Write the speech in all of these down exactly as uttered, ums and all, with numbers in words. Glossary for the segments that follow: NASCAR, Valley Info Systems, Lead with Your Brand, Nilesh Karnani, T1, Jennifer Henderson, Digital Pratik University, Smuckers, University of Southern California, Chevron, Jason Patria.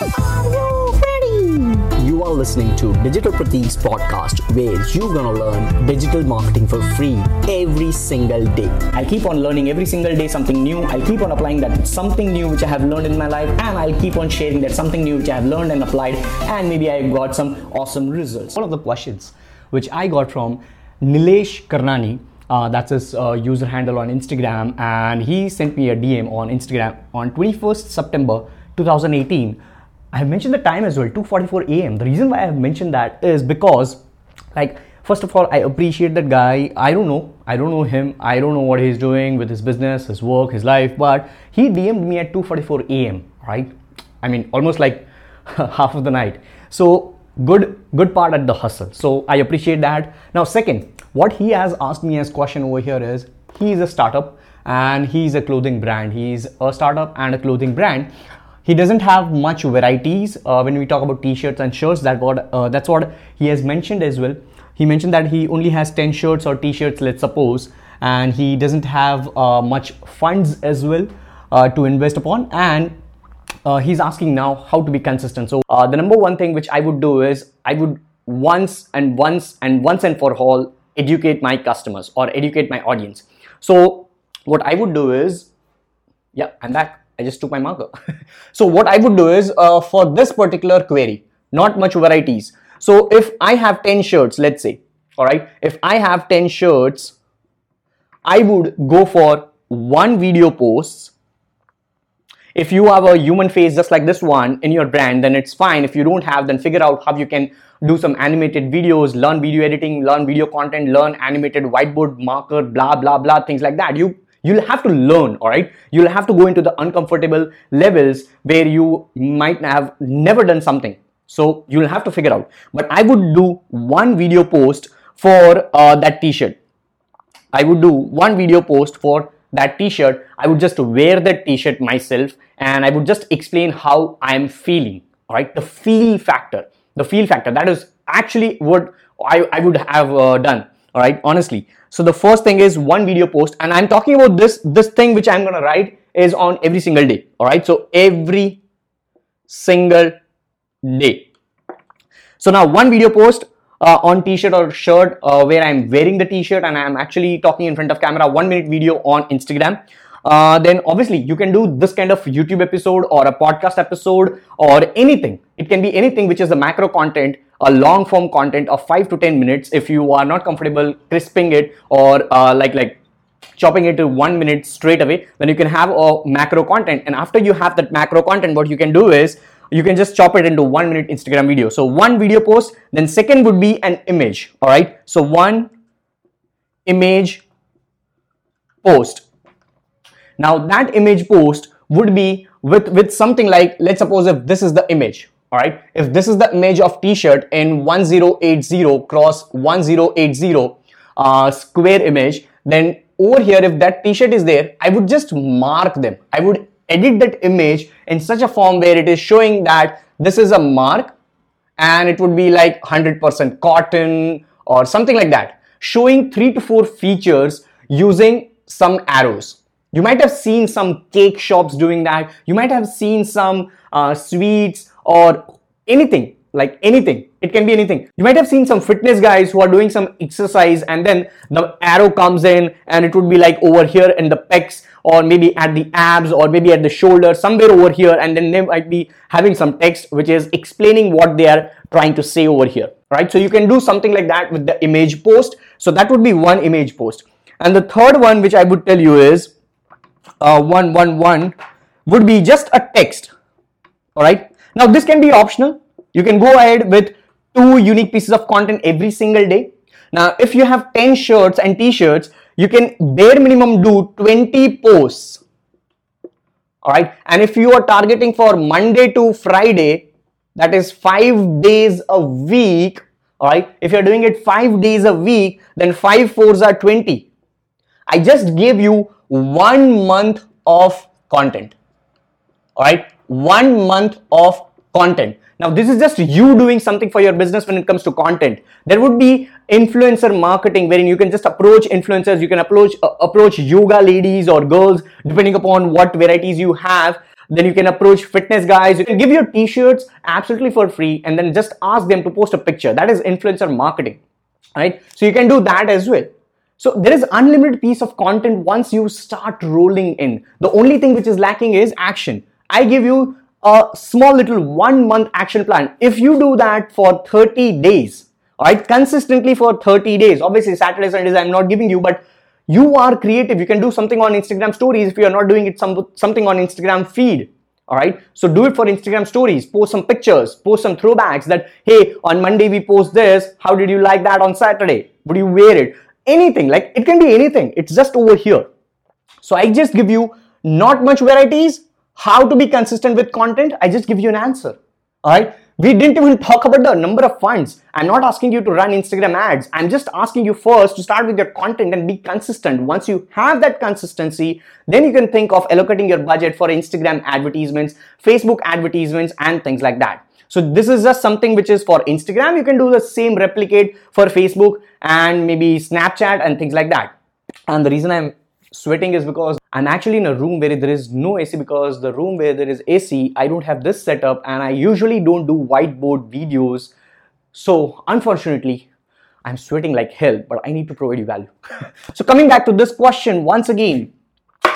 Are you ready? You are listening to Digital Pratik's podcast, where you're gonna learn digital marketing for free every single day. I'll keep on learning every single day something new. I'll keep on applying that something new which I have learned in my life, and I'll keep on sharing that something new which I have learned and applied, and maybe I got some awesome results. One of the questions which I got from Nilesh Karnani, uh, that's his uh, user handle on Instagram, and he sent me a D M on Instagram on twenty-first September twenty eighteen. I have mentioned the time as well, two forty-four a.m. The reason why I have mentioned that is because, like, first of all, I appreciate that guy. I don't know. I don't know him. I don't know what he's doing with his business, his work, his life. But he D M'd me at two forty-four a.m. Right? I mean, almost like half of the night. So good, good part at the hustle. So I appreciate that. Now, second, what he has asked me as question over here is, he is a startup and he is a clothing brand. He is a startup and a clothing brand. He doesn't have much varieties uh, when we talk about t-shirts and shirts. That what uh, that's what he has mentioned as well. He mentioned that he only has ten shirts or t-shirts, let's suppose, and he doesn't have uh, much funds as well uh, to invest upon. And uh, he's asking now how to be consistent. So uh, the number one thing which I would do is I would once and once and once and for all educate my customers or educate my audience. So what I would do is, yeah, I'm back. I just took my marker. So what I would do is, uh, for this particular query, not much varieties. So if I have ten shirts, let's say, all right, if I have ten shirts, I would go for one video post. If you have a human face just like this one in your brand, then it's fine. If you don't have, then figure out how you can do some animated videos, learn video editing, learn video content, learn animated whiteboard marker, blah, blah, blah, things like that. You You'll have to learn, all right? You'll have to go into the uncomfortable levels where you might have never done something. So you'll have to figure out. But I would do one video post for uh, that t-shirt. I would do one video post for that t-shirt. I would just wear that t-shirt myself, and I would just explain how I'm feeling, all right? The feel factor, the feel factor. That is actually what I, I would have uh, done. All right, honestly. So the first thing is one video post, and I'm talking about this this thing which I'm gonna write is on every single day. All right, so every single day. So now one video post uh, on t-shirt or shirt uh, where I'm wearing the t-shirt and I'm actually talking in front of camera. One minute video on Instagram. Uh, then obviously you can do this kind of YouTube episode or a podcast episode or anything. It can be anything which is the macro content, a long form content of five to ten minutes. If you are not comfortable crisping it or uh, like like chopping it to one minute straight away, then you can have a macro content. And after you have that macro content, what you can do is you can just chop it into one minute Instagram video. So one video post, then second would be an image. All right. So one image post. Now that image post would be with, with something like, let's suppose if this is the image, all right, if this is the image of t-shirt in ten eighty cross ten eighty uh, square image, then over here, if that t-shirt is there, I would just mark them. I would edit that image in such a form where it is showing that this is a mark, and it would be like one hundred percent cotton or something like that, showing three to four features using some arrows. You might have seen some cake shops doing that. You might have seen some uh, sweets or anything, like anything. It can be anything. You might have seen some fitness guys who are doing some exercise, and then the arrow comes in and it would be like over here in the pecs, or maybe at the abs, or maybe at the shoulder, somewhere over here. And then they might be having some text which is explaining what they are trying to say over here, right? So you can do something like that with the image post. So that would be one image post. And the third one which I would tell you is, Uh, one one one would be just a text. All right. Now this can be optional. You can go ahead with two unique pieces of content every single day. Now, if you have ten shirts and t-shirts, you can bare minimum do twenty posts. All right. And if you are targeting for Monday to Friday, that is five days a week. All right. If you're doing it five days a week, then five fours are twenty. I just gave you one month of content. All right, one month of content. Now, this is just you doing something for your business when it comes to content. There would be influencer marketing, wherein you can just approach influencers. You can approach uh, approach yoga ladies or girls, depending upon what varieties you have. Then you can approach fitness guys. You can give your t-shirts absolutely for free and then just ask them to post a picture. That is influencer marketing, right? So you can do that as well. So there is unlimited piece of content once you start rolling in. The only thing which is lacking is action. I give you a small little one month action plan. If you do that for thirty days, alright, consistently for thirty days, obviously Saturdays, Sundays I'm not giving you, but you are creative. You can do something on Instagram stories if you are not doing it some, something on Instagram feed. All right. So do it for Instagram stories, post some pictures, post some throwbacks that, hey, on Monday we post this. How did you like that on Saturday? Would you wear it? Anything, like it can be anything. It's just over here. So I just give you not much varieties, how to be consistent with content. I just give you an answer. All right. We didn't even talk about the number of funds. I'm not asking you to run Instagram ads. I'm just asking you first to start with your content and be consistent. Once you have that consistency, then you can think of allocating your budget for Instagram advertisements, Facebook advertisements, and things like that. So this is just something which is for Instagram. You can do the same replicate for Facebook and maybe Snapchat and things like that. And the reason I'm sweating is because I'm actually in a room where there is no A C, because the room where there is A C, I don't have this setup and I usually don't do whiteboard videos. So unfortunately, I'm sweating like hell, but I need to provide you value. So coming back to this question, once again,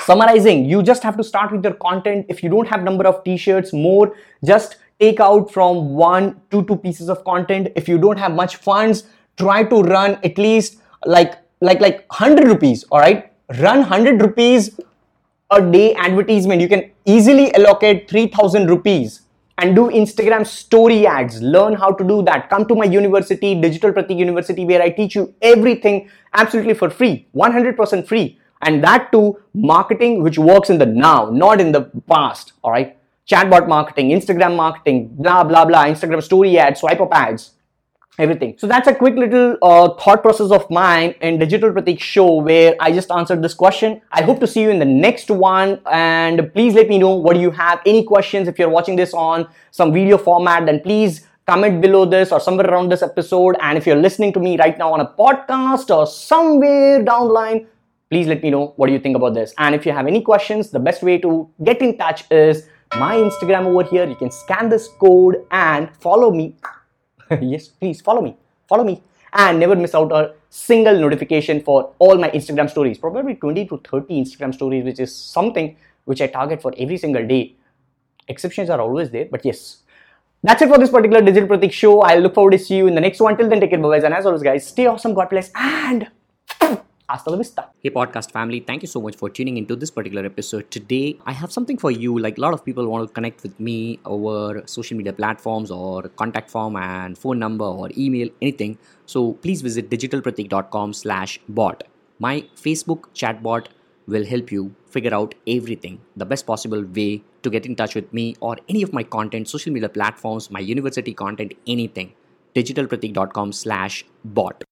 summarizing, you just have to start with your content. If you don't have number of t-shirts, more, just take out from one to two pieces of content. If you don't have much funds, try to run at least like, like, like one hundred rupees, all right? Run one hundred rupees a day advertisement. You can easily allocate three thousand rupees and do Instagram story ads. Learn how to do that. Come to my university, Digital Pratik University, where I teach you everything absolutely for free, one hundred percent free. And that too, marketing which works in the now, not in the past. All right. Chatbot marketing, Instagram marketing, blah, blah, blah, Instagram story ads, swipe up ads. Everything. So that's a quick little uh, thought process of mine in Digital Pratik show where I just answered this question. I hope to see you in the next one, and please let me know what you have. Any questions, if you're watching this on some video format, then please comment below this or somewhere around this episode. And if you're listening to me right now on a podcast or somewhere down the line, please let me know what do you think about this. And if you have any questions, the best way to get in touch is my Instagram over here. You can scan this code and follow me. Yes, please follow me, follow me and never miss out a single notification for all my Instagram stories, probably twenty to thirty Instagram stories, which is something which I target for every single day. Exceptions are always there, but yes, that's it for this particular Digital Pratik show. I look forward to see you in the next one. Till then, take care, bye guys, and as always guys, stay awesome, God bless, and hasta la vista. Hey podcast family, thank you so much for tuning into this particular episode. Today I have something for you. Like, a lot of people want to connect with me over social media platforms or contact form and phone number or email, anything. So please visit digital pratik dot com slash bot. My Facebook chatbot will help you figure out everything, the best possible way to get in touch with me or any of my content, social media platforms, my university content, anything. digital pratik dot com slash bot.